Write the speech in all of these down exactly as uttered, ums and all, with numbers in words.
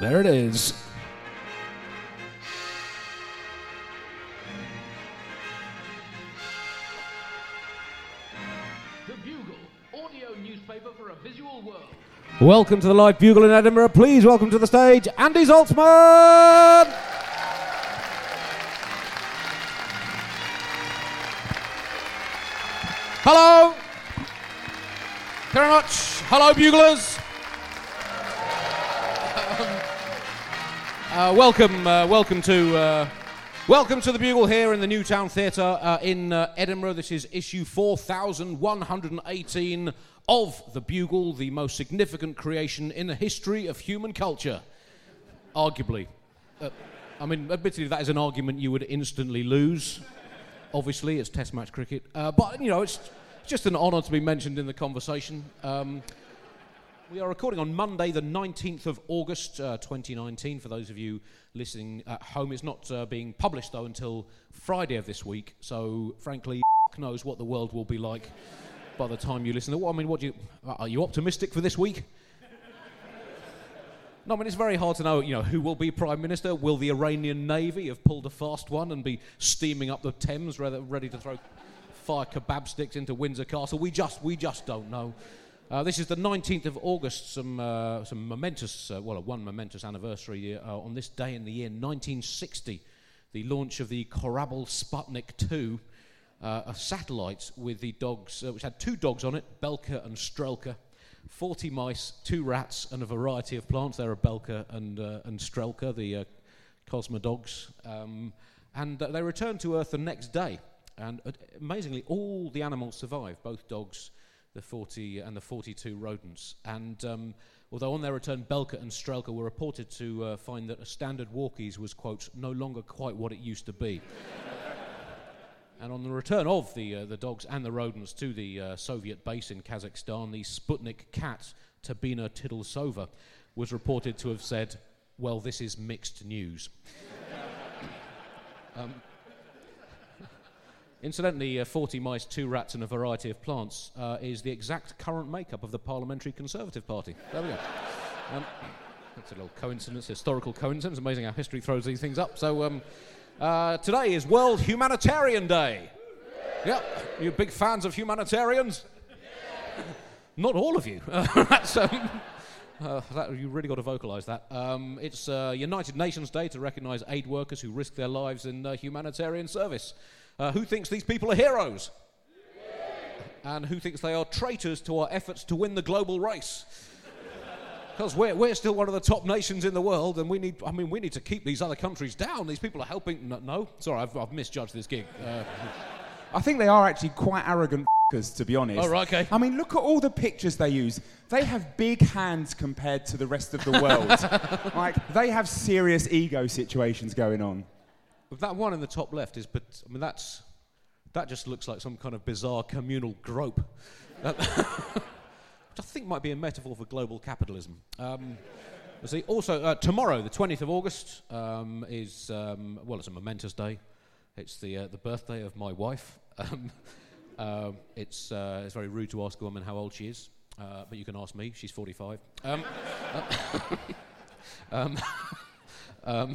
There it is. The Bugle, audio newspaper for a visual world. Welcome to the live Bugle in Edinburgh. Please welcome to the stage, Andy Zaltzman. Hello. Thank you very much. Hello, Buglers. Uh, welcome, uh, welcome to, uh, welcome to the Bugle here in the Newtown Theatre uh, in uh, Edinburgh. This is issue four thousand one hundred eighteen of the Bugle, the most significant creation in the history of human culture, arguably. Uh, I mean, admittedly, that is an argument you would instantly lose. Obviously, it's Test match cricket, uh, but you know, it's just an honour to be mentioned in the conversation. Um, We are recording on Monday, the nineteenth of August, uh, twenty nineteen. For those of you listening at home, it's not uh, being published, though, until Friday of this week. So, frankly, f*** knows what the world will be like by the time you listen. I mean, what do you... Are you optimistic for this week? No, I mean, it's very hard to know, you know, who will be Prime Minister. Will the Iranian Navy have pulled a fast one and be steaming up the Thames, ready to throw fire kebab sticks into Windsor Castle? We just, we just don't know. Uh, this is the nineteenth of August, some uh, some momentous, uh, well, one momentous anniversary. Uh, on this day in the year nineteen sixty, the launch of the Korabl Sputnik two, uh, a satellite with the dogs, uh, which had two dogs on it, Belka and Strelka, forty mice, two rats, and a variety of plants. There are Belka and uh, and Strelka, the uh, cosmodogs, um, and uh, they returned to Earth the next day. And uh, amazingly, all the animals survived, both dogs, the forty and the forty-two rodents. And um, although on their return, Belka and Strelka were reported to uh, find that a standard walkies was, quote, no longer quite what it used to be. And on the return of the uh, the dogs and the rodents to the uh, Soviet base in Kazakhstan, the Sputnik cat, Tabina Tidlsova, was reported to have said, well, this is mixed news. um, Incidentally, uh, forty mice, two rats and a variety of plants uh, is the exact current makeup of the Parliamentary Conservative Party. There we go. Um, that's a little coincidence, historical coincidence. Amazing how history throws these things up. So um, uh, today is World Humanitarian Day. Yeah. Yep. You big fans of humanitarians? Yeah. Not all of you. that's... Um, Uh, that, you really got to vocalise that. Um, it's uh, United Nations Day to recognise aid workers who risk their lives in uh, humanitarian service. Uh, who thinks these people are heroes? Yeah. And who thinks they are traitors to our efforts to win the global race? Because we're, we're still one of the top nations in the world, and we need, I mean, we need to keep these other countries down. These people are helping... No, no? Sorry, I've, I've misjudged this gig. Uh, I think they are actually quite arrogant, to be honest. Oh, right, okay. I mean, look at all the pictures they use. They have big hands compared to the rest of the world. Like, they have serious ego situations going on. But that one in the top left is, but I mean, that's that just looks like some kind of bizarre communal grope, which I think might be a metaphor for global capitalism. Um, see, also uh, tomorrow, the twentieth of August, um, is um, well, it's a momentous day. It's the uh, the birthday of my wife. Um, Uh, it's uh, it's very rude to ask a woman how old she is, uh, but you can ask me. She's forty-five. Um, um, um,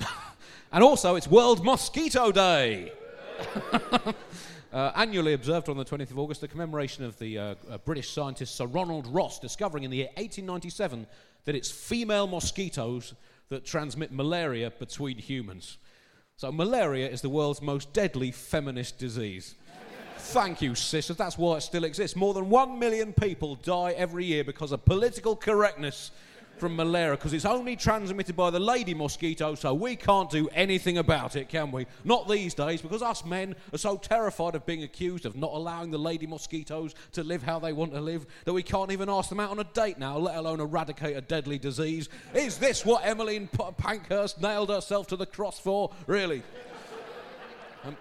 and also, it's World Mosquito Day, uh, annually observed on the twentieth of August, the commemoration of the uh, uh, British scientist Sir Ronald Ross discovering in the year eighteen ninety-seven that it's female mosquitoes that transmit malaria between humans. So malaria is the world's most deadly feminist disease. Thank you, sisters. That's why it still exists. More than one million people die every year because of political correctness from malaria, because it's only transmitted by the lady mosquito, so we can't do anything about it, can we? Not these days, because us men are so terrified of being accused of not allowing the lady mosquitoes to live how they want to live that we can't even ask them out on a date now, let alone eradicate a deadly disease. Is this what Emmeline P- Pankhurst nailed herself to the cross for? Really? Um,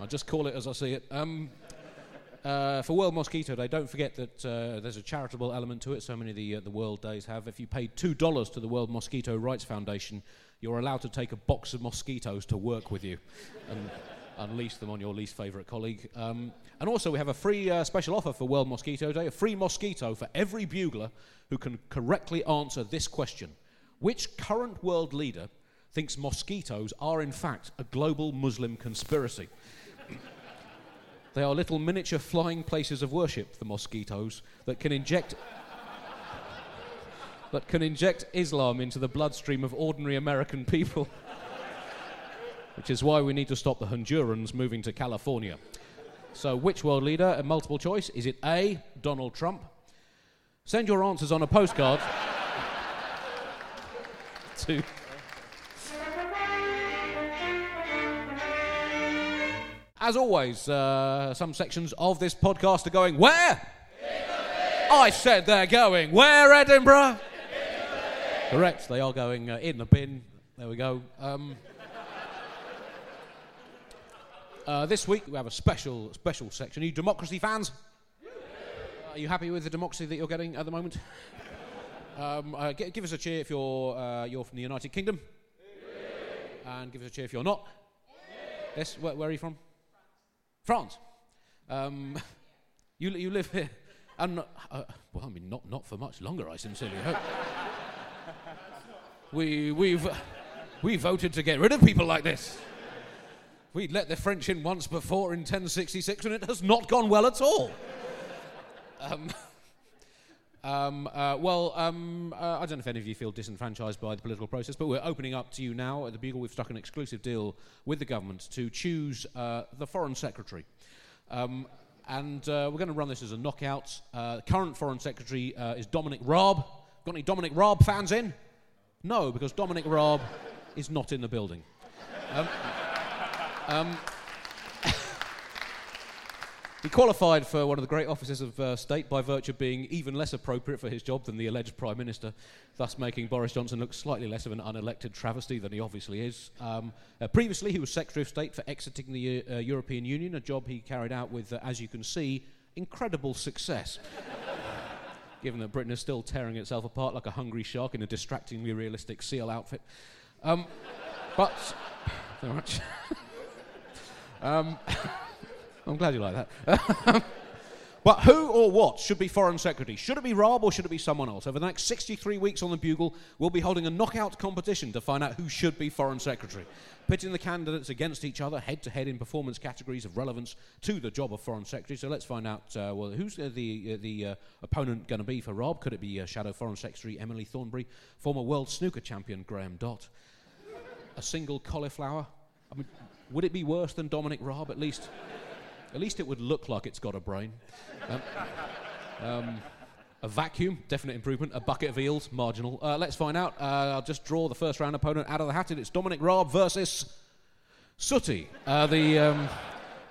I just call it as I see it. Um, uh, for World Mosquito Day, don't forget that uh, there's a charitable element to it. So many of the, uh, the World Days have. If you paid two dollars to the World Mosquito Rights Foundation, you're allowed to take a box of mosquitoes to work with you and unleash them on your least favourite colleague. Um, and also we have a free uh, special offer for World Mosquito Day, a free mosquito for every bugler who can correctly answer this question. Which current world leader thinks mosquitoes are in fact a global Muslim conspiracy? They are little miniature flying places of worship, the mosquitoes, that can inject that can inject Islam into the bloodstream of ordinary American people. Which is why we need to stop the Hondurans moving to California. So which world leader, and multiple choice, is it A, Donald Trump? Send your answers on a postcard to... As always, uh, some sections of this podcast are going where? I said they're going where, Edinburgh? Correct, they are going uh, in the bin. There we go. Um, uh, this week we have a special, special section. Are you democracy fans? Are you happy with the democracy that you're getting at the moment? um, uh, g- give us a cheer if you're uh, you're from the United Kingdom. And give us a cheer if you're not. Yes, where, where are you from? France. France. Um, you you live here, and uh, well, I mean, not not for much longer. I sincerely hope. we we've we voted to get rid of people like this. We'd let the French in once before in ten sixty-six, and it has not gone well at all. um, um, uh, well, um, uh, I don't know if any of you feel disenfranchised by the political process, but we're opening up to you now. At the Bugle, we've struck an exclusive deal with the government to choose uh, the Foreign Secretary. Um, and uh, we're going to run this as a knockout. Uh, current Foreign Secretary uh, is Dominic Raab. Got any Dominic Raab fans in? No, because Dominic Raab is not in the building. Um, um, He qualified for one of the great offices of uh, state by virtue of being even less appropriate for his job than the alleged Prime Minister, thus making Boris Johnson look slightly less of an unelected travesty than he obviously is. Um, uh, previously, he was Secretary of State for exiting the uh, European Union, a job he carried out with, uh, as you can see, incredible success, given that Britain is still tearing itself apart like a hungry shark in a distractingly realistic seal outfit. Um, but... very much. um... I'm glad you like that. But who or what should be Foreign Secretary? Should it be Raab or should it be someone else? Over the next sixty-three weeks on the Bugle, we'll be holding a knockout competition to find out who should be Foreign Secretary, pitting the candidates against each other head-to-head in performance categories of relevance to the job of Foreign Secretary. So let's find out, uh, well, who's uh, the uh, the uh, opponent going to be for Raab? Could it be uh, Shadow Foreign Secretary Emily Thornberry, former World Snooker champion Graham Dott? A single cauliflower? I mean, would it be worse than Dominic Raab, at least... At least it would look like it's got a brain. Um, um, a vacuum, definite improvement. A bucket of eels, marginal. Uh, let's find out. Uh, I'll just draw the first round opponent out of the hat, and it's Dominic Raab versus Sooty, uh, the um,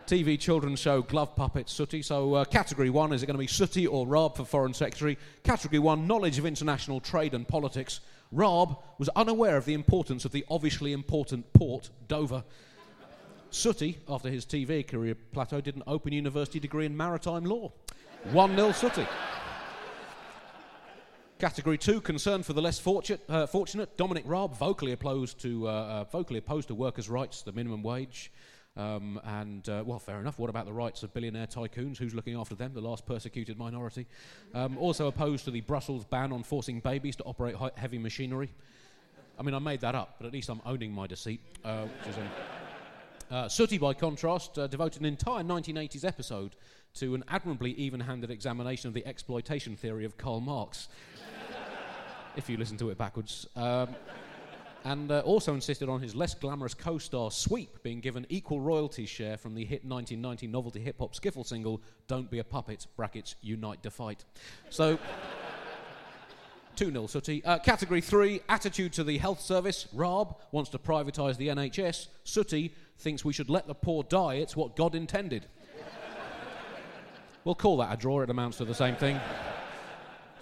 T V children's show glove puppet Sooty. So uh, Category one, is it going to be Sooty or Raab for Foreign Secretary? Category one, knowledge of international trade and politics. Raab was unaware of the importance of the obviously important port, Dover. Sooty, after his T V career plateau, did an open university degree in maritime law. one nil Sooty. Category two, concern for the less fortunate. Uh, fortunate. Dominic Raab, vocally opposed to uh, uh, vocally opposed to workers' rights, the minimum wage. Um, and, uh, well, fair enough. What about the rights of billionaire tycoons? Who's looking after them? The last persecuted minority. Um, also opposed to the Brussels ban on forcing babies to operate he- heavy machinery. I mean, I made that up, but at least I'm owning my deceit, uh, which is... Um, Uh, Sooty, by contrast, uh, devoted an entire nineteen eighties episode to an admirably even-handed examination of the exploitation theory of Karl Marx, if you listen to it backwards, um, and uh, also insisted on his less glamorous co-star Sweep being given equal royalty share from the hit nineteen ninety novelty hip-hop skiffle single Don't Be a Puppet, brackets, Unite to Fight. So... two nil Sooty. Uh, category three, attitude to the health service. Raab wants to privatise the N H S. Sooty thinks we should let the poor die. It's what God intended. We'll call that a draw. It amounts to the same thing.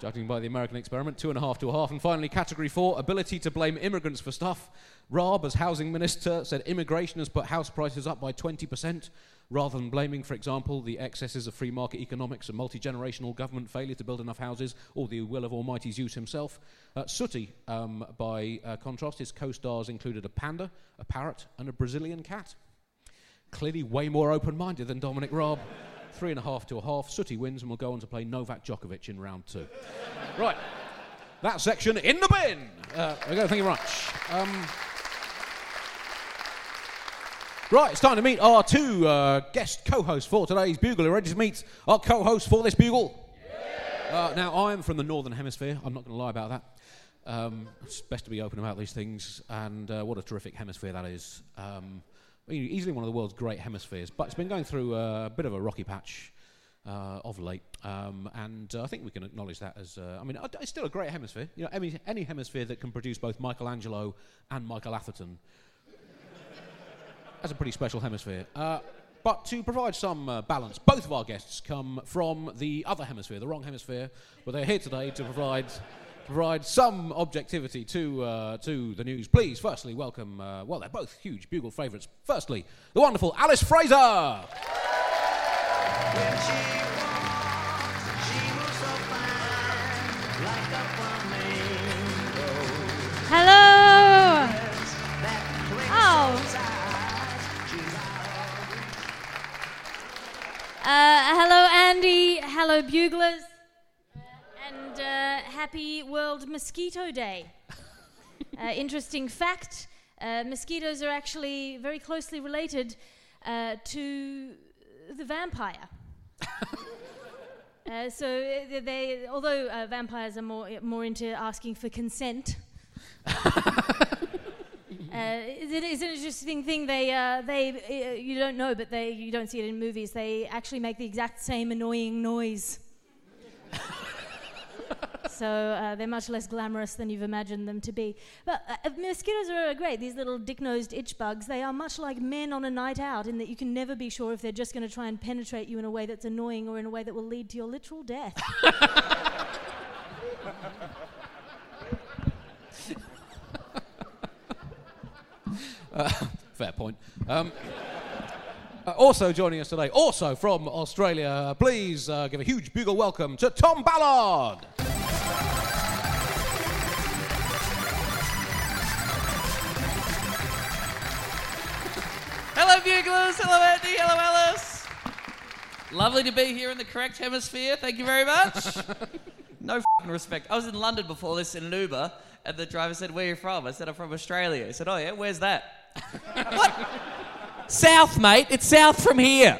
Judging by the American experiment, two and a half to a half. And finally, category four, ability to blame immigrants for stuff. Raab, as housing minister, said immigration has put house prices up by twenty percent. Rather than blaming, for example, the excesses of free market economics and multi-generational government failure to build enough houses or the will of Almighty Zeus himself. Uh, Sooty, um, by uh, contrast, his co-stars included a panda, a parrot and a Brazilian cat. Clearly way more open-minded than Dominic Raab. Three and a half to a half. Sooty wins and will go on to play Novak Djokovic in round two. Right. that section in the bin. Uh, there we go, thank you very much. Um, Right, it's time to meet our two uh, guest co-hosts for today's Bugle. Are you ready to meet our co-host for this Bugle? Yeah. Uh, now, I'm from the Northern Hemisphere. I'm not going to lie about that. Um, it's best to be open about these things, and uh, what a terrific hemisphere that is. Um, easily one of the world's great hemispheres, but it's been going through a bit of a rocky patch uh, of late, um, and uh, I think we can acknowledge that as... Uh, I mean, it's still a great hemisphere. You know, any, any hemisphere that can produce both Michelangelo and Michael Atherton... That's a pretty special hemisphere. Uh, but to provide some uh, balance, both of our guests come from the other hemisphere, the wrong hemisphere, but they're here today to provide to provide some objectivity to uh, to the news. Please, firstly, welcome, uh, well, they're both huge Bugle favourites. Firstly, the wonderful Alice Fraser. Hello. Oh. Uh, hello, Andy. Hello, Buglers. Uh, and uh, happy World Mosquito Day. uh, interesting fact, uh, mosquitoes are actually very closely related uh, to the vampire. uh, so they, they although uh, vampires are more, more into asking for consent, Uh, it is an interesting thing. They, uh, they, uh, you don't know, but they, you don't see it in movies. They actually make the exact same annoying noise. so uh, they're much less glamorous than you've imagined them to be. But uh, mosquitoes are great. These little dick-nosed itch bugs. They are much like men on a night out, in that you can never be sure if they're just going to try and penetrate you in a way that's annoying or in a way that will lead to your literal death. Uh, fair point. Um, uh, also joining us today, also from Australia, please uh, give a huge Bugle welcome to Tom Ballard. Hello, Buglers. Hello, Andy. Hello, Alice. Lovely to be here in the correct hemisphere. Thank you very much. No f***ing respect. I was in London before this in an Uber, and the driver said, "Where are you from?" I said, "I'm from Australia." He said, "Oh, yeah? Where's that?" What? South, mate. It's south from here.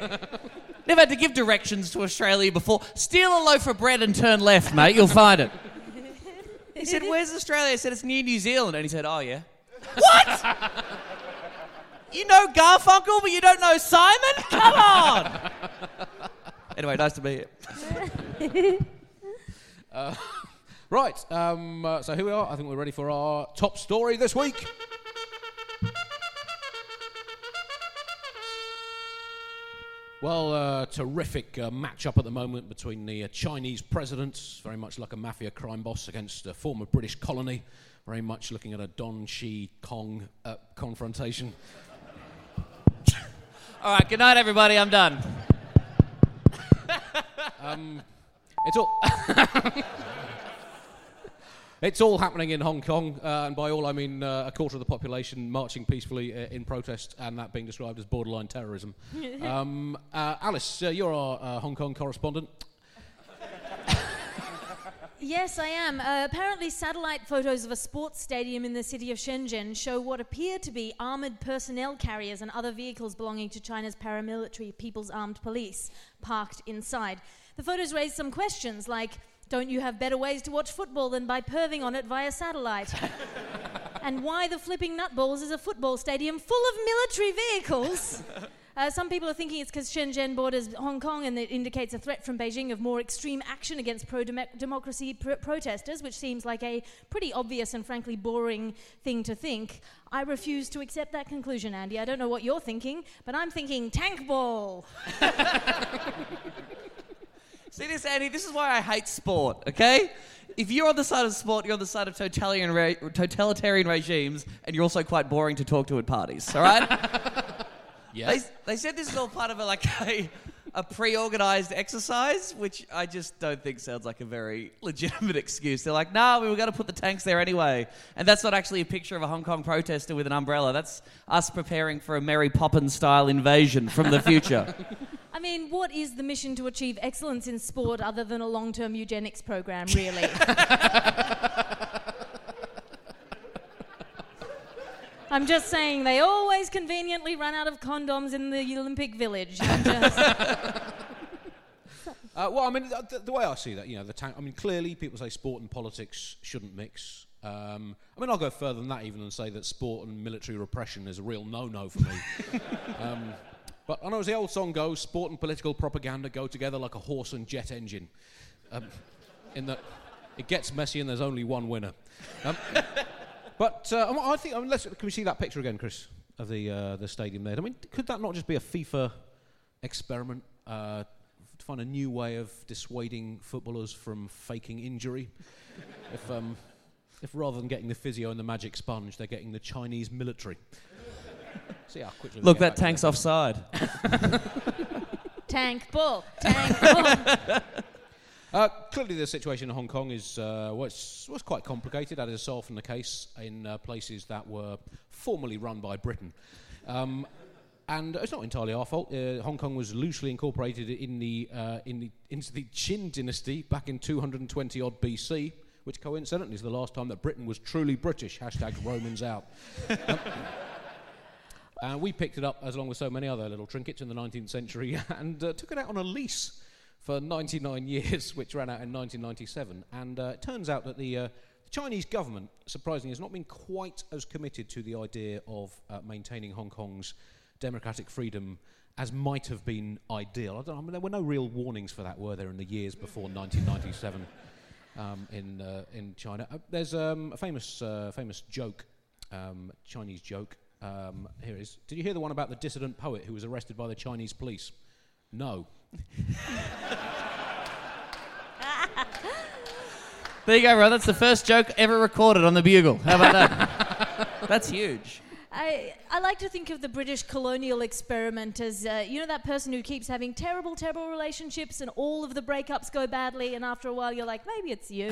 Never had to give directions to Australia before. Steal a loaf of bread and turn left, mate. You'll find it. He said, "Where's Australia?" I said, "It's near New Zealand." And he said, "Oh, yeah." What? You know Garfunkel, but you don't know Simon? Come on! Anyway, nice to be here. Uh, right, um, uh, so here we are. I think we're ready for our top story this week. Well, uh, terrific uh, match-up at the moment between the uh, Chinese presidents, very much like a mafia crime boss against a former British colony, very much looking at a Don Shi Kong uh, confrontation. All right, good night, everybody. I'm done. um... It's all it's all happening in Hong Kong, uh, and by all I mean uh, a quarter of the population marching peacefully uh, in protest, and that being described as borderline terrorism. um, uh, Alice, uh, you're our uh, Hong Kong correspondent. Yes, I am. Uh, apparently satellite photos of a sports stadium in the city of Shenzhen show what appear to be armoured personnel carriers and other vehicles belonging to China's paramilitary People's Armed Police parked inside. The photos raise some questions, like, don't you have better ways to watch football than by perving on it via satellite? And why the flipping nutballs is a football stadium full of military vehicles? Uh, some people are thinking it's because Shenzhen borders Hong Kong, and it indicates a threat from Beijing of more extreme action against pro-democracy pr- protesters, which seems like a pretty obvious and frankly boring thing to think. I refuse to accept that conclusion, Andy. I don't know what you're thinking, but I'm thinking tank ball. See this, Andy? This is why I hate sport, okay? If you're on the side of sport, you're on the side of totalitarian, re- totalitarian regimes, and you're also quite boring to talk to at parties, all right? Yeah. They, they said this is all part of a, like a, a pre-organised exercise, which I just don't think sounds like a very legitimate excuse. They're like, nah, we were going to put the tanks there anyway. And that's not actually a picture of a Hong Kong protester with an umbrella. That's us preparing for a Mary Poppins-style invasion from the future. I mean, what is the mission to achieve excellence in sport other than a long-term eugenics program, really? I'm just saying they always conveniently run out of condoms in the Olympic Village. I'm just uh, well, I mean, th- th- the way I see that, you know, the tank. I mean, clearly people say sport and politics shouldn't mix. Um, I mean, I'll go further than that even and say that sport and military repression is a real no-no for me. um, but I know as the old song goes, sport and political propaganda go together like a horse and jet engine. Um, in that it gets messy and there's only one winner. Um, but uh, I think, I mean, let's, can we see that picture again, Chris, of the uh, the stadium there? I mean, could that not just be a FIFA experiment uh, to find a new way of dissuading footballers from faking injury? if... Um, If rather than getting the physio and the magic sponge, they're getting the Chinese military. See how quickly. Look, that tank's offside. Tank ball, tank ball. Uh, clearly, the situation in Hong Kong is uh, was was quite complicated. That is often the case in uh, places that were formerly run by Britain, um, and it's not entirely our fault. Uh, Hong Kong was loosely incorporated in the uh, in the into the Qin dynasty back in two hundred twenty odd B C. Which coincidentally is the last time that Britain was truly British. Hashtag Romans out. um, and we picked it up, as along with so many other little trinkets in the nineteenth century, and uh, took it out on a lease for ninety-nine years, which ran out in nineteen ninety-seven. And uh, it turns out that the, uh, the Chinese government, surprisingly, has not been quite as committed to the idea of uh, maintaining Hong Kong's democratic freedom as might have been ideal. I don't, I mean, there were no real warnings for that, were there, in the years before nineteen ninety-seven? Um, in uh, in China, uh, there's um, a famous uh, famous joke, um, Chinese joke. Um, here it is. Did you hear the one about the dissident poet who was arrested by the Chinese police? No. There you go, Ron. That's the first joke ever recorded on the Bugle. How about that? That's huge. I, I like to think of the British colonial experiment as, uh, you know, that person who keeps having terrible, terrible relationships and all of the breakups go badly, and after a while you're like, maybe it's you.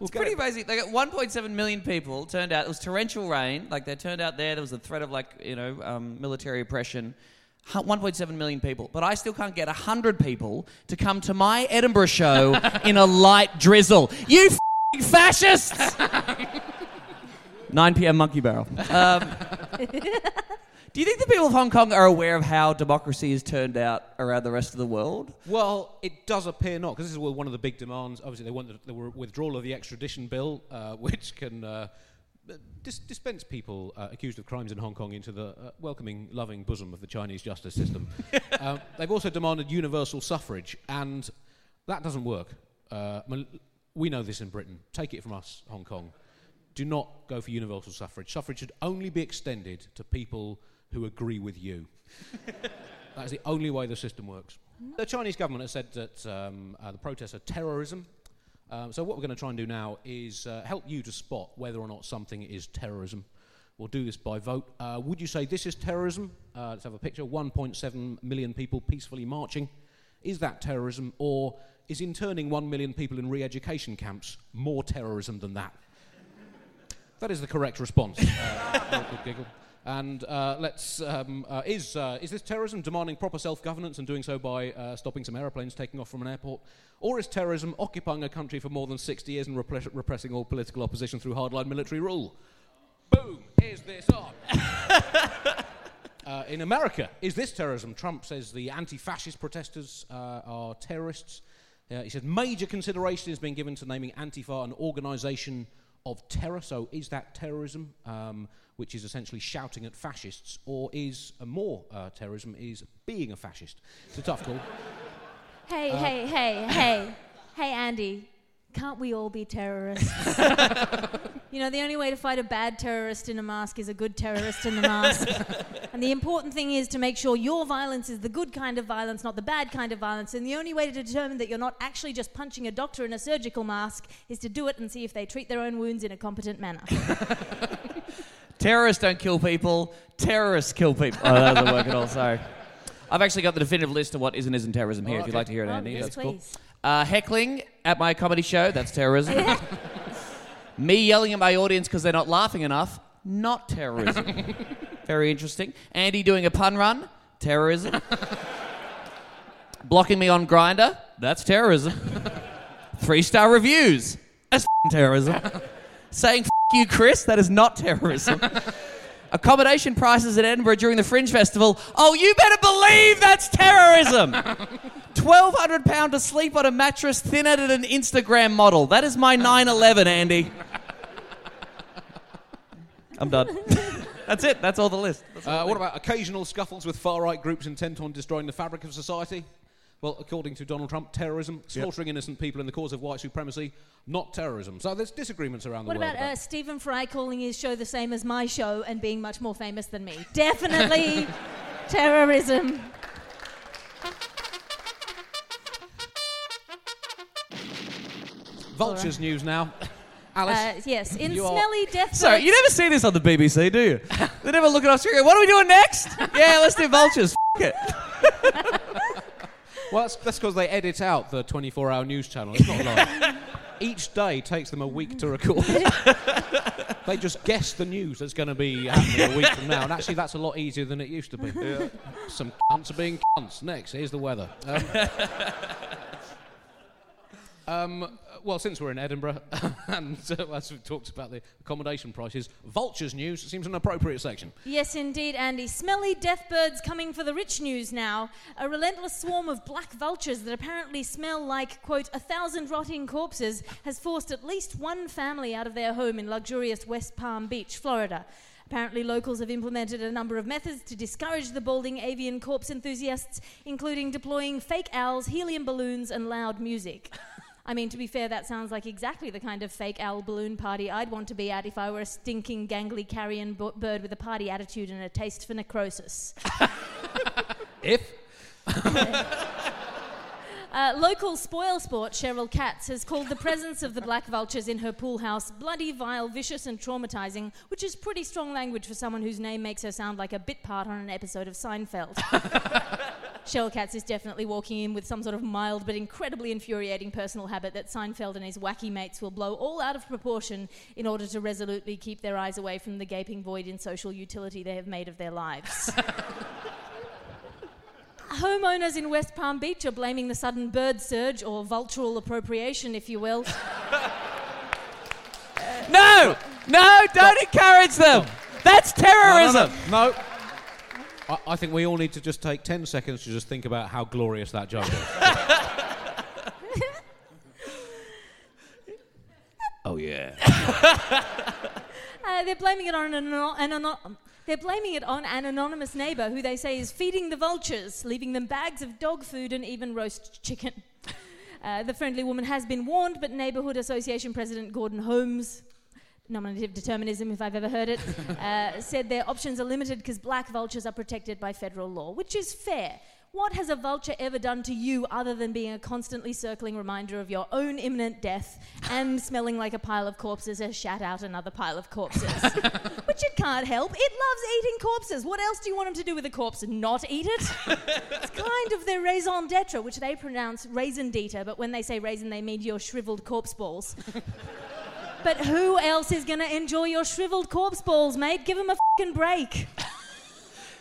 It's pretty amazing. They got one point seven million people turned out. It was torrential rain. Like, they turned out there. There was the threat of, like, you know, um, military oppression. one point seven million people. But I still can't get one hundred people to come to my Edinburgh show in a light drizzle. You f***ing fascists! nine p.m. Monkey Barrel. Um, do you think the people of Hong Kong are aware of how democracy has turned out around the rest of the world? Well, it does appear not, because this is one of the big demands. Obviously, they want the, the withdrawal of the extradition bill, uh, which can uh, dis- dispense people uh, accused of crimes in Hong Kong into the uh, welcoming, loving bosom of the Chinese justice system. um, they've also demanded universal suffrage, and that doesn't work. Uh, we know this in Britain. Take it from us, Hong Kong. Do not go for universal suffrage. Suffrage should only be extended to people who agree with you. That's the only way the system works. The Chinese government has said that um, uh, the protests are terrorism. Um, so what we're going to try and do now is uh, help you to spot whether or not something is terrorism. We'll do this by vote. Uh, would you say this is terrorism? Uh, let's have a picture. one point seven million people peacefully marching. Is that terrorism? Or is interning one million people in re-education camps more terrorism than that? That is the correct response. Uh, good giggle. And uh, let's um, uh, is uh, is this terrorism, demanding proper self-governance and doing so by uh, stopping some aeroplanes taking off from an airport, or is terrorism occupying a country for more than sixty years and repre- repressing all political opposition through hardline military rule? Boom! Is this on? uh, in America, is this terrorism? Trump says the anti-fascist protesters uh, are terrorists. Uh, he said major consideration is being given to naming Antifa an organisation of terror. So is that terrorism, um, which is essentially shouting at fascists, or is uh, more uh, terrorism is being a fascist? It's a tough call. Hey, uh, hey, hey, hey. Hey, Andy, can't we all be terrorists? You know, the only way to fight a bad terrorist in a mask is a good terrorist in the mask. And the important thing is to make sure your violence is the good kind of violence, not the bad kind of violence. And the only way to determine that you're not actually just punching a doctor in a surgical mask is to do it and see if they treat their own wounds in a competent manner. Terrorists don't kill people. Terrorists kill people. Oh, that doesn't work at all. Sorry. I've actually got the definitive list of what is and isn't terrorism here. Oh, if okay. You'd like to hear it, Andy. Yes, that's please. Cool. Uh, heckling at my comedy show. That's terrorism. Yeah. Me yelling at my audience because they're not laughing enough, not terrorism. Very interesting. Andy doing a pun run, terrorism. Blocking me on Grindr, that's terrorism. Three-star reviews, that's f***ing terrorism. Saying you, Chris. That is not terrorism. Accommodation prices at Edinburgh during the Fringe Festival. Oh, you better believe that's terrorism. twelve hundred pounds to sleep on a mattress thinner than an Instagram model. That is my nine eleven, Andy. I'm done. That's it. That's all the list. All uh, what about occasional scuffles with far-right groups intent on destroying the fabric of society? Well, according to Donald Trump, terrorism, slaughtering yep. innocent people in the cause of white supremacy, not terrorism. So there's disagreements around what the world. What about, about uh, Stephen Fry calling his show the same as my show and being much more famous than me? Definitely terrorism. Vultures right. news now. Alice? Uh, yes, in smelly are... death Sorry, threats. You never see this on the B B C, do you? They never look at us and go, what are we doing next? Yeah, let's do vultures. F*** it. Well, that's because they edit out the twenty-four hour news channel. It's not live. Each day takes them a week to record. They just guess the news that's going to be happening a week from now. And actually, that's a lot easier than it used to be. Yeah. Some cunts are being cunts. Next, here's the weather. Um, um, well, since we're in Edinburgh, and uh, as we've talked about the accommodation prices, vultures news seems an appropriate section. Yes, indeed, Andy. Smelly death birds coming for the rich news now. A relentless swarm of black vultures that apparently smell like, quote, a thousand rotting corpses has forced at least one family out of their home in luxurious West Palm Beach, Florida. Apparently, locals have implemented a number of methods to discourage the balding avian corpse enthusiasts, including deploying fake owls, helium balloons, and loud music. I mean, to be fair, that sounds like exactly the kind of fake owl balloon party I'd want to be at if I were a stinking, gangly carrion b- bird with a party attitude and a taste for necrosis. If? Uh, local spoil sport Cheryl Katz has called the presence of the black vultures in her pool house bloody, vile, vicious and traumatising, which is pretty strong language for someone whose name makes her sound like a bit part on an episode of Seinfeld. Cheryl Katz is definitely walking in with some sort of mild but incredibly infuriating personal habit that Seinfeld and his wacky mates will blow all out of proportion in order to resolutely keep their eyes away from the gaping void in social utility they have made of their lives. Homeowners in West Palm Beach are blaming the sudden bird surge, or vultural appropriation, if you will. No! No, don't encourage them! That's terrorism! No. no, no. no. I, I think we all need to just take ten seconds to just think about how glorious that joke is. Oh, yeah. uh, they're blaming it on an anonymous... They're blaming it on an anonymous neighbour who they say is feeding the vultures, leaving them bags of dog food and even roast chicken. Uh, the friendly woman has been warned, but Neighbourhood Association President Gordon Holmes... Nominative determinism, if I've ever heard it, uh, said their options are limited because black vultures are protected by federal law, which is fair. What has a vulture ever done to you other than being a constantly circling reminder of your own imminent death and smelling like a pile of corpses has shat out another pile of corpses? Which it can't help. It loves eating corpses. What else do you want them to do with a corpse? Not eat it? It's kind of their raison d'etre, which they pronounce raisin d'etre, but when they say raisin, they mean your shriveled corpse balls. But who else is going to enjoy your shriveled corpse balls, mate? Give them a fucking break.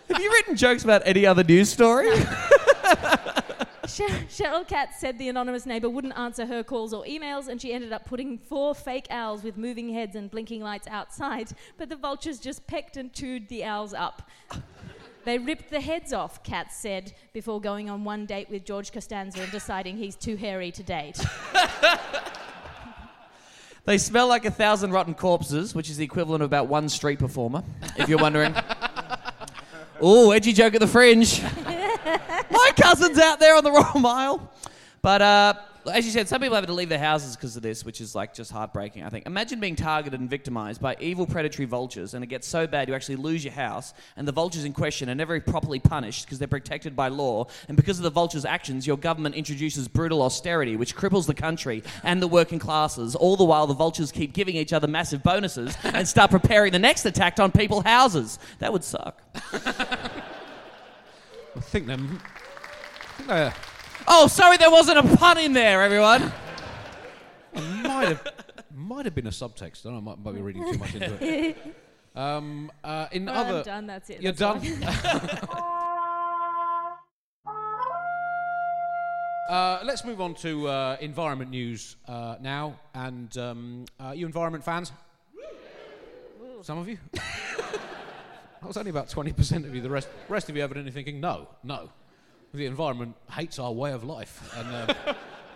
Have you written jokes about any other news story? No. Cheryl, Cheryl Katz said the anonymous neighbour wouldn't answer her calls or emails, and she ended up putting four fake owls with moving heads and blinking lights outside, but the vultures just pecked and chewed the owls up. They ripped the heads off, Katz said, before going on one date with George Costanza and deciding he's too hairy to date. They smell like a thousand rotten corpses, which is the equivalent of about one street performer, if you're wondering. Ooh, edgy joke at the Fringe. My cousin's out there on the Royal Mile. But uh, as you said, some people have to leave their houses because of this, which is like just heartbreaking, I think. Imagine being targeted and victimised by evil predatory vultures, and it gets so bad you actually lose your house, and the vultures in question are never properly punished because they're protected by law, and because of the vultures' actions, your government introduces brutal austerity, which cripples the country and the working classes, all the while the vultures keep giving each other massive bonuses and start preparing the next attack on people's houses. That would suck. I think they're... I think they're... Oh, sorry, there wasn't a pun in there, everyone. might have, might have been a subtext. I don't know, I might, might be reading too much into it. Um, uh, in well, other, I'm done. That's it. You're that's done. uh, let's move on to uh, environment news uh, now, and um, uh, you environment fans. Some of you. That was only about twenty percent of you. The rest, rest of you evidently thinking, no, no. The environment hates our way of life. And um,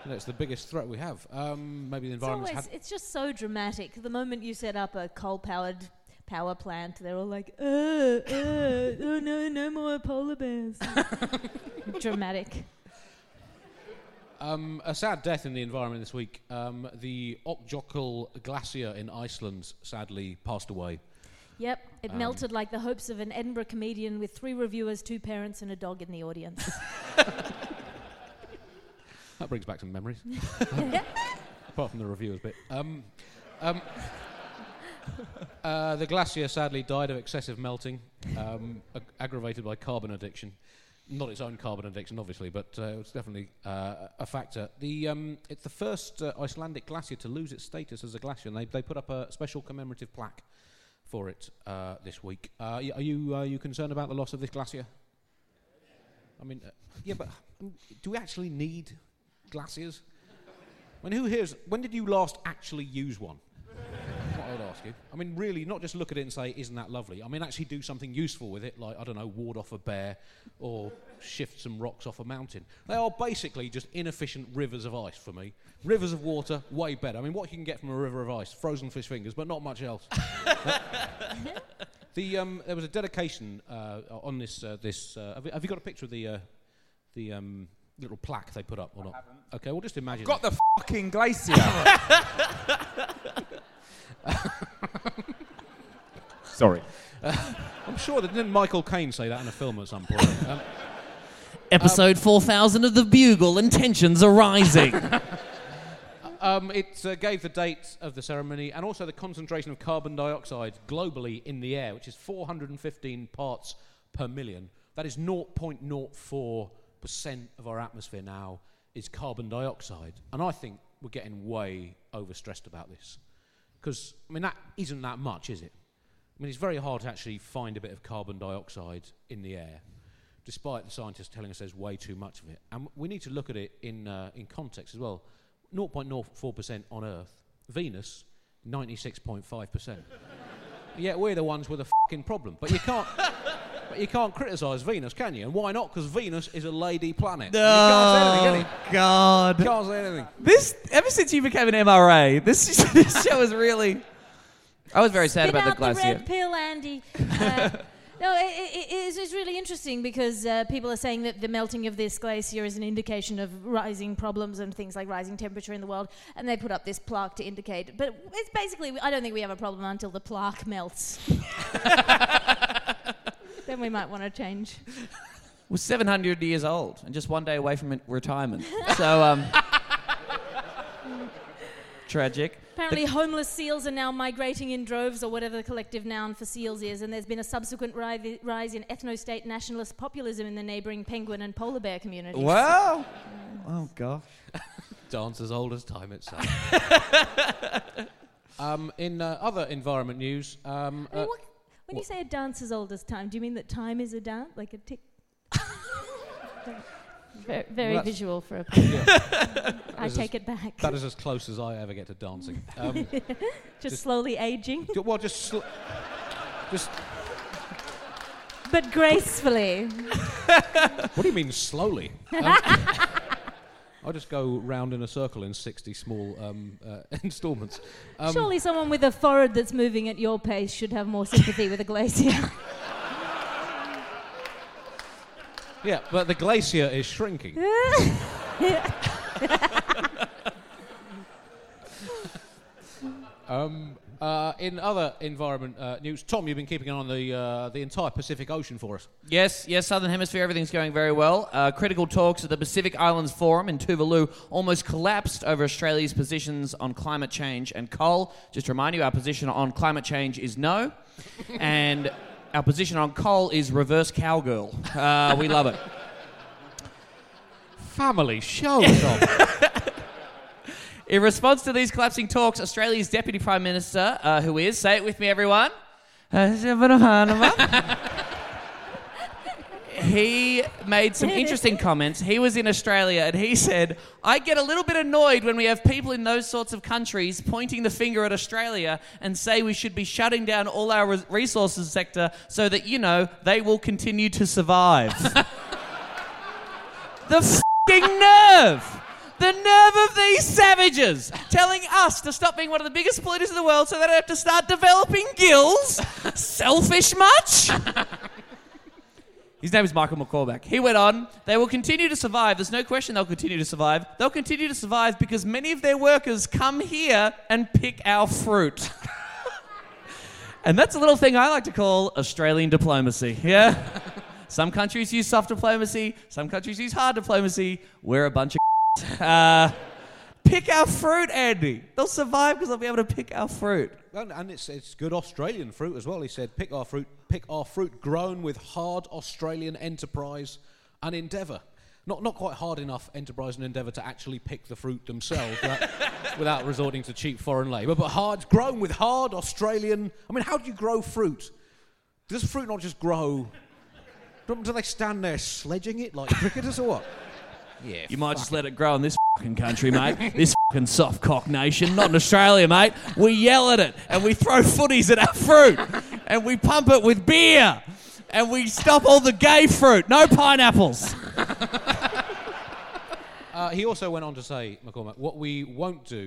you know, it's the biggest threat we have. Um, maybe the environment. It's, it's just so dramatic. The moment you set up a coal-powered power plant, they're all like, uh, uh, oh no, no more polar bears. Dramatic. Um, a sad death in the environment this week. Um, the Ófjökull glacier in Iceland sadly passed away. Yep, it um, melted like the hopes of an Edinburgh comedian with three reviewers, two parents and a dog in the audience. That brings back some memories. Apart from the reviewers bit. Um, um, uh, the glacier sadly died of excessive melting, um, ag- aggravated by carbon addiction. Not its own carbon addiction, obviously, but uh, it was definitely uh, a factor. The um, it's the first uh, Icelandic glacier to lose its status as a glacier, and they they put up a special commemorative plaque for it uh, this week. Uh, y- are you uh, are you concerned about the loss of this glacier? I mean, uh, yeah, but do we actually need glaciers? I mean, who here's? When did you last actually use one? I would ask you. I mean, really, not just look at it and say, isn't that lovely? I mean, actually do something useful with it, like, I don't know, ward off a bear or shift some rocks off a mountain. They are basically just inefficient rivers of ice for me. Rivers of water, way better. I mean, what you can get from a river of ice, frozen fish fingers, but not much else. the um, There was a dedication uh, on this... Uh, this. Uh, have you got a picture of the uh, the um, little plaque they put up or not? I haven't. Okay, well, just imagine... I've got it. The fucking glacier! Sorry. Uh, I'm sure that didn't Michael Caine say that in a film at some point. Um, Episode um, four thousand of The Bugle and tensions are rising. um, it uh, gave the date of the ceremony and also the concentration of carbon dioxide globally in the air, which is four hundred fifteen parts per million. That is zero point zero four percent of our atmosphere now is carbon dioxide. And I think we're getting way overstressed about this. Because, I mean, that isn't that much, is it? I mean, it's very hard to actually find a bit of carbon dioxide in the air, despite the scientists telling us there's way too much of it. And we need to look at it in uh, in context as well. zero point zero four percent on Earth. Venus, ninety-six point five percent. Yeah, we're the ones with a fucking problem. But you can't but you can't criticise Venus, can you? And why not? Because Venus is a lady planet. No, you can't say anything, can you? God. You can't say anything. This, ever since you became an M R A, this this show is really... I was very sad Spit about the glacier. Spit out the red pill, Andy. Uh, no, it, it, it's, it's really interesting because uh, people are saying that the melting of this glacier is an indication of rising problems and things like rising temperature in the world, and they put up this plaque to indicate. But it's basically, I don't think we have a problem until the plaque melts. Then we might want to change. We're seven hundred years old and just one day away from retirement. So, um... tragic. Apparently the homeless seals are now migrating in droves, or whatever the collective noun for seals is, and there's been a subsequent ri- rise in ethno-state nationalist populism in the neighbouring penguin and polar bear communities. Wow! Mm. Oh, gosh. Dance as old as time itself. um, in uh, other environment news... Um, I mean, uh, what, when wh- you say a dance as old as time, do you mean that time is a dance? Like a tick... Very, very well, visual for a point. Yeah. I take as, it back. That is as close as I ever get to dancing. Um, just, just slowly aging. D- well, just, sl- just. But gracefully. What do you mean slowly? Um, I just go round in a circle in sixty small um, uh, instalments. Um, Surely someone with a forehead that's moving at your pace should have more sympathy with a glacier. Yeah, but the glacier is shrinking. um, uh, in other environment uh, news, Tom, you've been keeping on the uh, the entire Pacific Ocean for us. Yes, yes, Southern Hemisphere, everything's going very well. Uh, critical talks at the Pacific Islands Forum in Tuvalu almost collapsed over Australia's positions on climate change and coal. Just to remind you, our position on climate change is no. And... our position on coal is reverse cowgirl. Uh, we love it. Family show, Tom. In response to these collapsing talks, Australia's Deputy Prime Minister, uh, who is, say it with me, everyone. he made some interesting comments. He was in Australia and he said, I get a little bit annoyed when we have people in those sorts of countries pointing the finger at Australia and say we should be shutting down all our res- resources sector so that, you know, they will continue to survive. The f***ing nerve! The nerve of these savages telling us to stop being one of the biggest polluters in the world so they don't have to start developing gills. Selfish much? His name is Michael McCormack. He went on, they will continue to survive. There's no question they'll continue to survive. They'll continue to survive because many of their workers come here and pick our fruit. And that's a little thing I like to call Australian diplomacy, yeah? Some countries use soft diplomacy, some countries use hard diplomacy. We're a bunch of Uh, pick our fruit, Andy. They'll survive because they'll be able to pick our fruit. And, and it's it's good Australian fruit as well. He said, pick our fruit, pick our fruit grown with hard Australian enterprise and endeavour. Not not quite hard enough enterprise and endeavour to actually pick the fruit themselves without, without resorting to cheap foreign labour, but hard, grown with hard Australian... I mean, how do you grow fruit? Does fruit not just grow? Do they stand there sledging it like cricketers or what? Yeah, you might just it. let it grow in this fucking country, mate. This fucking soft cock nation. Not in Australia, mate. We yell at it and we throw footies at our fruit and we pump it with beer and we stop all the gay fruit. No pineapples. uh, he also went on to say, McCormack, what we won't do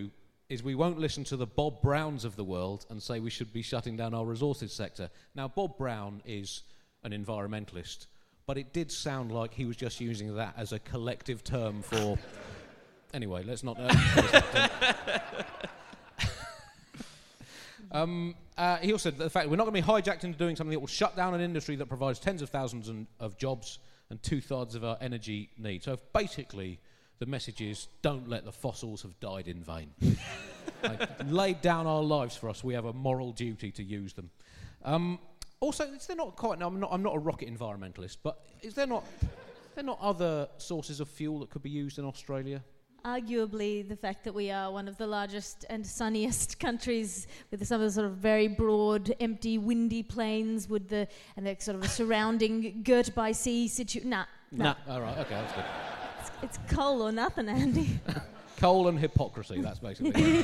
is we won't listen to the Bob Browns of the world and say we should be shutting down our resources sector. Now, Bob Brown is an environmentalist, but it did sound like he was just using that as a collective term for... Anyway, let's not... um, uh, he also said that the fact we're not going to be hijacked into doing something that will shut down an industry that provides tens of thousands and, of jobs and two-thirds of our energy needs. So basically, the message is, don't let the fossils have died in vain. Like, laid down our lives for us. We have a moral duty to use them. Um... Also, is there not quite? No, I'm not. I'm not a rocket environmentalist, but is there not? Is there not other sources of fuel that could be used in Australia? Arguably, the fact that we are one of the largest and sunniest countries, with some of the sort of very broad, empty, windy plains, with the and the sort of a surrounding girt by sea situ. Nah, nah. Nah. All right. Okay, that's good. It's, it's coal or nothing, Andy. Coal and hypocrisy. That's basically.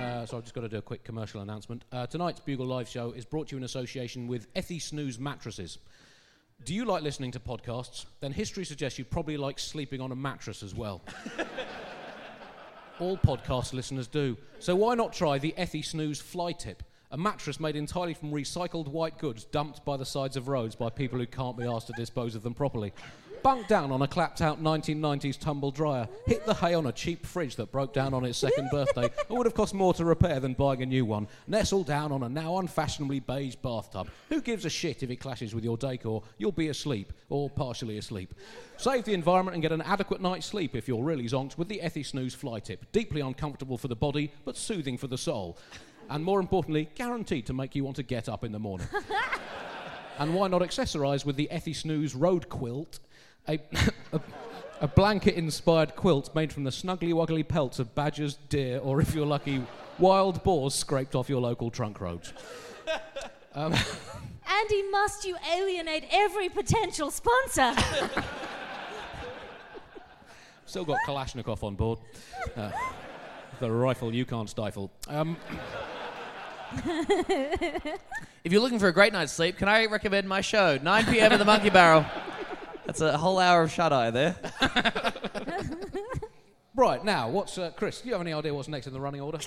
Uh, so I've just got to do a quick commercial announcement. Uh, tonight's Bugle Live Show is brought to you in association with Ethy Snooze mattresses. Do you like listening to podcasts? Then history suggests you probably like sleeping on a mattress as well. All podcast listeners do. So why not try the Ethy Snooze Fly Tip, a mattress made entirely from recycled white goods dumped by the sides of roads by people who can't be asked to dispose of them properly. Bunked down on a clapped-out nineteen nineties tumble dryer, hit the hay on a cheap fridge that broke down on its second birthday and would have cost more to repair than buying a new one, nestled down on a now unfashionably beige bathtub. Who gives a shit if it clashes with your decor? You'll be asleep, or partially asleep. Save the environment and get an adequate night's sleep if you're really zonked with the Ethy Snooze Fly Tip. Deeply uncomfortable for the body, but soothing for the soul. And more importantly, guaranteed to make you want to get up in the morning. And why not accessorise with the Ethy Snooze Road Quilt? A, a, a blanket-inspired quilt made from the snuggly-wuggly pelts of badgers, deer, or, if you're lucky, wild boars scraped off your local trunk roads. Um, Andy, must you alienate every potential sponsor? Still got Kalashnikov on board. Uh, the rifle you can't stifle. Um... If you're looking for a great night's sleep, can I recommend my show, nine p.m. at the Monkey Barrel? That's a whole hour of shut-eye there. Right, now, what's... Uh, Chris, do you have any idea what's next in the running order?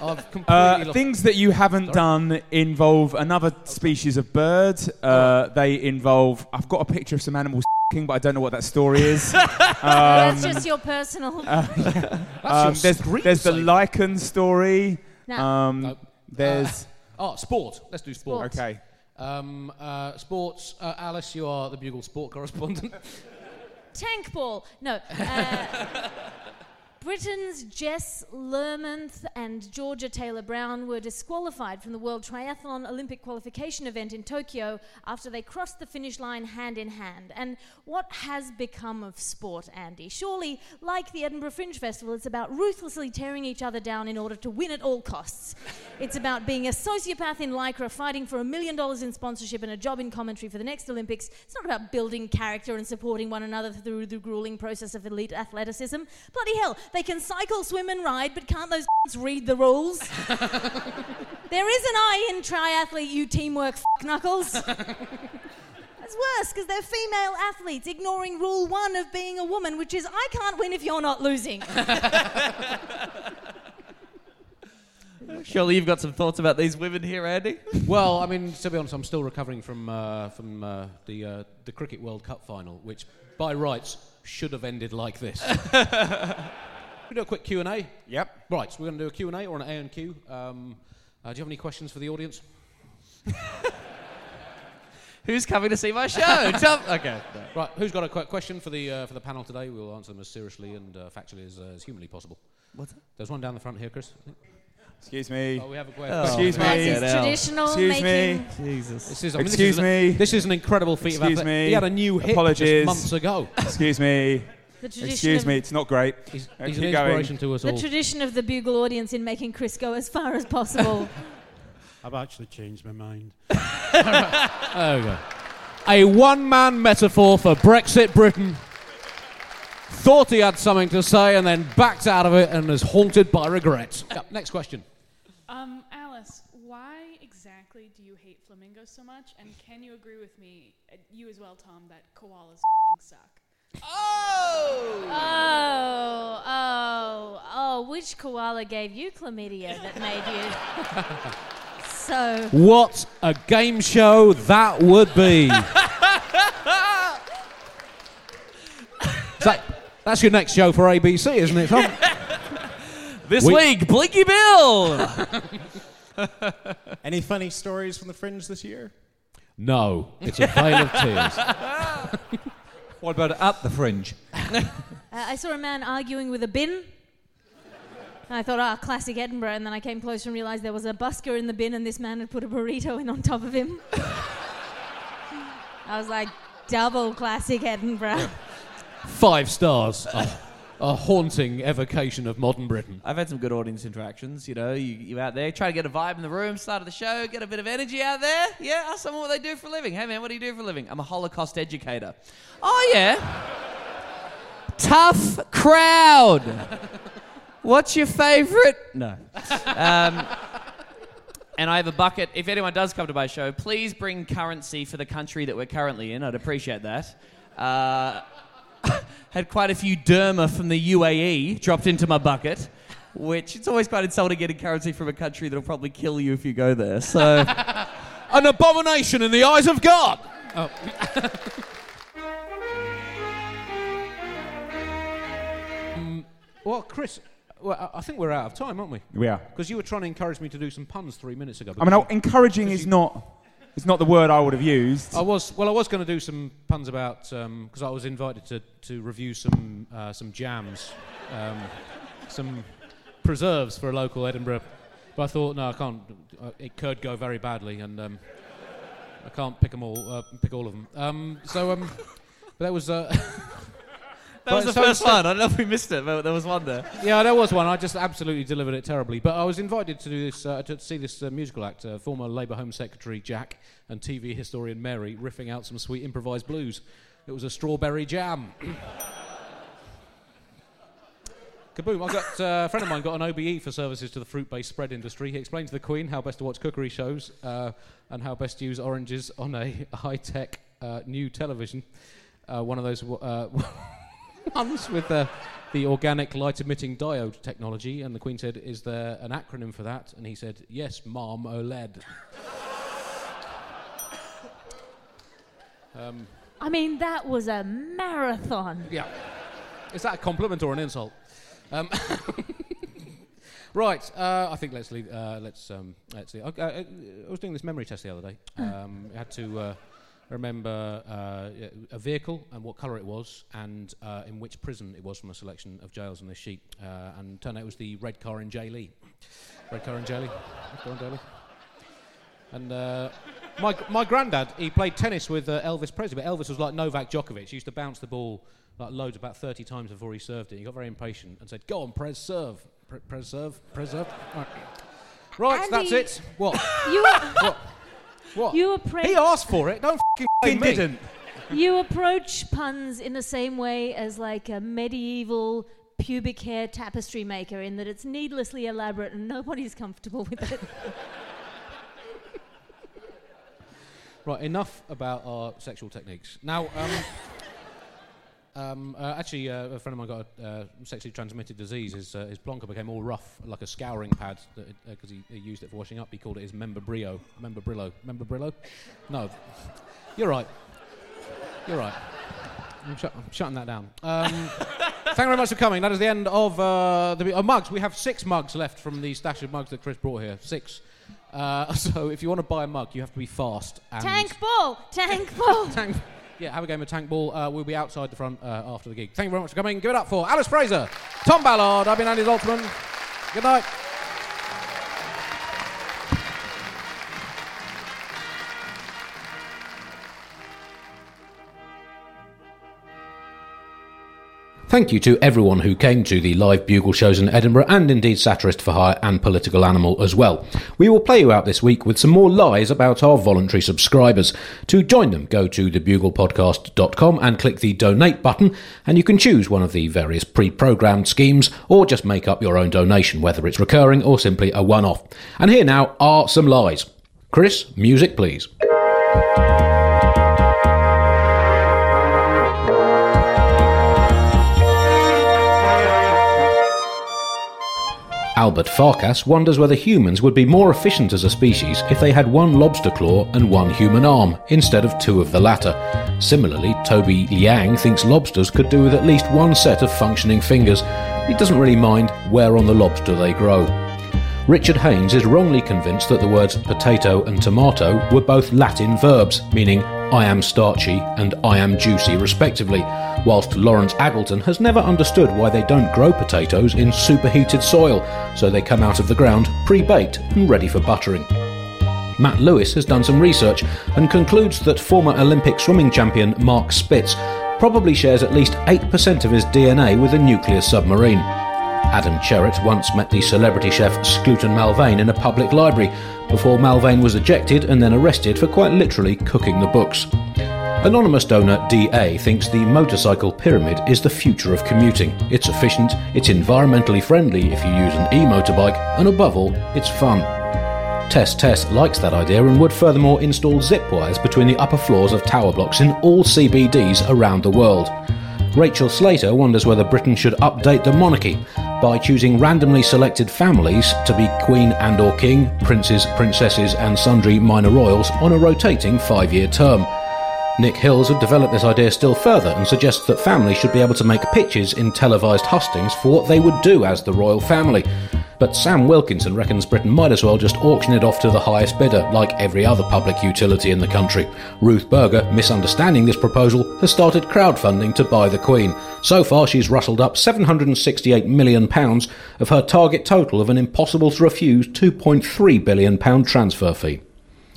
I've completely... Uh, things that you haven't Sorry? done involve another okay. species of bird. Uh, they involve... I've got a picture of some animals s***ing, but I don't know what that story is. um, That's just your personal... Uh, That's um, your there's, there's the lichen story. No. Um, nope. There's... Uh, oh, sport. Let's do sport. Sport. Okay. Um, uh, sports, uh, Alice, you are the Bugle sport correspondent. Tank ball. No. Uh, Britain's Jess Lermanth and Georgia Taylor-Brown were disqualified from the World Triathlon Olympic qualification event in Tokyo after they crossed the finish line hand in hand. And what has become of sport, Andy? Surely, like the Edinburgh Fringe Festival, it's about ruthlessly tearing each other down in order to win at all costs. It's about being a sociopath in Lycra fighting for a million dollars in sponsorship and a job in commentary for the next Olympics. It's not about building character and supporting one another through the grueling process of elite athleticism. Bloody hell, they can cycle, swim and ride, but can't those read the rules? There is an I in triathlete, you teamwork f*** knuckles. It's worse, because they're female athletes ignoring rule one of being a woman, which is, I can't win if you're not losing. Surely you've got some thoughts about these women here, Andy? Well, I mean, to be honest, I'm still recovering from uh, from uh, the uh, the Cricket World Cup final, which, by rights, should have ended like this. We do a quick Q and A. Yep. Right, so we're going to do a Q and A or an A and Q. Um, uh, do you have any questions for the audience? Who's coming to see my show? Tom- okay. No. Right, who's got a qu- question for the uh, for the panel today? We'll answer them as seriously and uh, factually as, uh, as humanly possible. What's that? There's one down the front here, Chris. I think. Excuse me. Oh, we have a question. Oh, excuse me. It's traditional Excuse making. Excuse me. Jesus. This is, I mean, Excuse this is me. An, this is an incredible feat Excuse of effort. Me. He had a new hit Apologies. just months ago. Excuse me. Excuse me. It's not great. He's, uh, he's an inspiration going. to us the all. The tradition of the Bugle audience in making Chris go as far as possible. I've actually changed my mind. Okay. A one-man metaphor for Brexit Britain. Thought he had something to say and then backed out of it and is haunted by regret. Yep, next question. Um, Alice, why exactly do you hate flamingos so much? And can you agree with me, uh, you as well, Tom, that koalas suck? Oh! Oh, oh, oh. Which koala gave you chlamydia that made you so... What a game show that would be. That, that's your next show for A B C, isn't it, Tom? This we- week, Blinky Bill! Any funny stories from the Fringe this year? No. It's a veil of tears. What about at the Fringe? uh, I saw a man arguing with a bin. And I thought, ah, oh, classic Edinburgh. And then I came closer and realised there was a busker in the bin and this man had put a burrito in on top of him. I was like, double classic Edinburgh. Five stars. Oh, a haunting evocation of modern Britain. I've had some good audience interactions, you know. You, you're out there, try to get a vibe in the room, start of the show, get a bit of energy out there. Yeah, ask someone what they do for a living. Hey, man, what do you do for a living? I'm a Holocaust educator. Oh, yeah. Tough crowd. What's your favourite? No. Um... And I have a bucket. If anyone does come to my show, please bring currency for the country that we're currently in. I'd appreciate that. Uh... Had quite a few derma from the U A E dropped into my bucket, which it's always quite insulting getting currency from a country that'll probably kill you if you go there. So, an abomination in the eyes of God. Oh. um, well, Chris, well, I think we're out of time, aren't we? We are. Because you were trying to encourage me to do some puns three minutes ago. I mean, encouraging is you... not. It's not the word I would have used. I was well. I was going to do some puns about because um, I was invited to, to review some uh, some jams, um, some preserves for a local Edinburgh. But I thought, no, I can't. Uh, it could go very badly, and um, I can't pick them all. Uh, pick all of them. Um, so um, but that was uh, that was the so first one. I don't know if we missed it, but there was one there. Yeah, there was one. I just absolutely delivered it terribly. But I was invited to do this uh, to see this uh, musical act, uh, former Labour Home Secretary Jack and T V historian Mary riffing out some sweet improvised blues. It was a strawberry jam. Kaboom. I got, uh, a friend of mine got an O B E for services to the fruit-based spread industry. He explained to the Queen how best to watch cookery shows uh, and how best to use oranges on a high-tech uh, new television. Uh, one of those... Uh, ones with uh, the organic light-emitting diode technology, and the Queen said, is there an acronym for that? And he said, yes, Mom, OLED. um, I mean, that was a marathon. Yeah. Is that a compliment or an insult? Um, right, uh, I think let's leave... Uh, let's, um, let's see. I, I, I was doing this memory test the other day. Um, I had to... Uh, I remember uh, a vehicle and what colour it was, and uh, in which prison it was from a selection of jails on this sheet. Uh, and turned out it was the red car in Jay Lee. Red car in Jay Lee. Go on, Jay Lee. And uh, my my granddad, he played tennis with uh, Elvis Presley, but Elvis was like Novak Djokovic. He used to bounce the ball like loads, about thirty times before he served it. He got very impatient and said, "Go on, Prez, serve, Pre- Prez, serve, Prez, serve." Right, right that's it. What? You what? What? You approach- he asked for it. Don't fucking didn't. You approach puns in the same way as like a medieval pubic hair tapestry maker, in that it's needlessly elaborate and nobody's comfortable with it. Right, enough about our sexual techniques. Now, um, um, uh, actually, uh, a friend of mine got a uh, sexually transmitted disease. His, uh, his plonker became all rough, like a scouring pad, because uh, he, he used it for washing up. He called it his membrillo. Membrillo. Membrillo? No. You're right. You're right. I'm, sh- I'm shutting that down. Um, thank you very much for coming. That is the end of uh, the... Uh, mugs. We have six mugs left from the stash of mugs that Chris brought here. Six. Uh, so if you want to buy a mug, you have to be fast. And tank ball! Tank ball! Tank, yeah, have a game of tank ball. Uh, we'll be outside the front uh, after the gig. Thank you very much for coming. Give it up for Alice Fraser, Tom Ballard. I've been Andy Zaltzman. Good night. Thank you to everyone who came to the live Bugle shows in Edinburgh, and indeed Satirist for Hire and Political Animal as well. We will play you out this week with some more lies about our voluntary subscribers. To join them, go to the bugle podcast dot com and click the donate button, and you can choose one of the various pre-programmed schemes or just make up your own donation, whether it's recurring or simply a one-off. And here now are some lies. Chris, music please. Albert Farkas wonders whether humans would be more efficient as a species if they had one lobster claw and one human arm, instead of two of the latter. Similarly, Toby Liang thinks lobsters could do with at least one set of functioning fingers. He doesn't really mind where on the lobster they grow. Richard Haynes is wrongly convinced that the words potato and tomato were both Latin verbs, meaning I am starchy and I am juicy respectively, whilst Lawrence Aggleton has never understood why they don't grow potatoes in superheated soil, so they come out of the ground pre-baked and ready for buttering. Matt Lewis has done some research and concludes that former Olympic swimming champion Mark Spitz probably shares at least eight percent of his D N A with a nuclear submarine. Adam Cherrett once met the celebrity chef Scluton Malvane in a public library, before Malvane was ejected and then arrested for quite literally cooking the books. Anonymous donor D A thinks the motorcycle pyramid is the future of commuting. It's efficient, it's environmentally friendly if you use an e-motorbike, and above all, it's fun. Tess Tess likes that idea and would furthermore install zip wires between the upper floors of tower blocks in all C B Ds around the world. Rachel Slater wonders whether Britain should update the monarchy by choosing randomly selected families to be queen and or king, princes, princesses and sundry minor royals on a rotating five-year term. Nick Hills had developed this idea still further and suggests that families should be able to make pitches in televised hustings for what they would do as the royal family. But Sam Wilkinson reckons Britain might as well just auction it off to the highest bidder, like every other public utility in the country. Ruth Berger, misunderstanding this proposal, has started crowdfunding to buy the Queen. So far, she's rustled up seven hundred sixty-eight million pounds of her target total of an impossible-to-refuse two point three billion pounds transfer fee.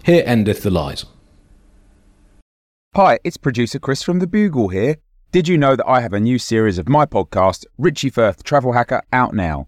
Here endeth the lies. Hi, it's producer Chris from The Bugle here. Did you know that I have a new series of my podcast, Richie Firth Travel Hacker, out now?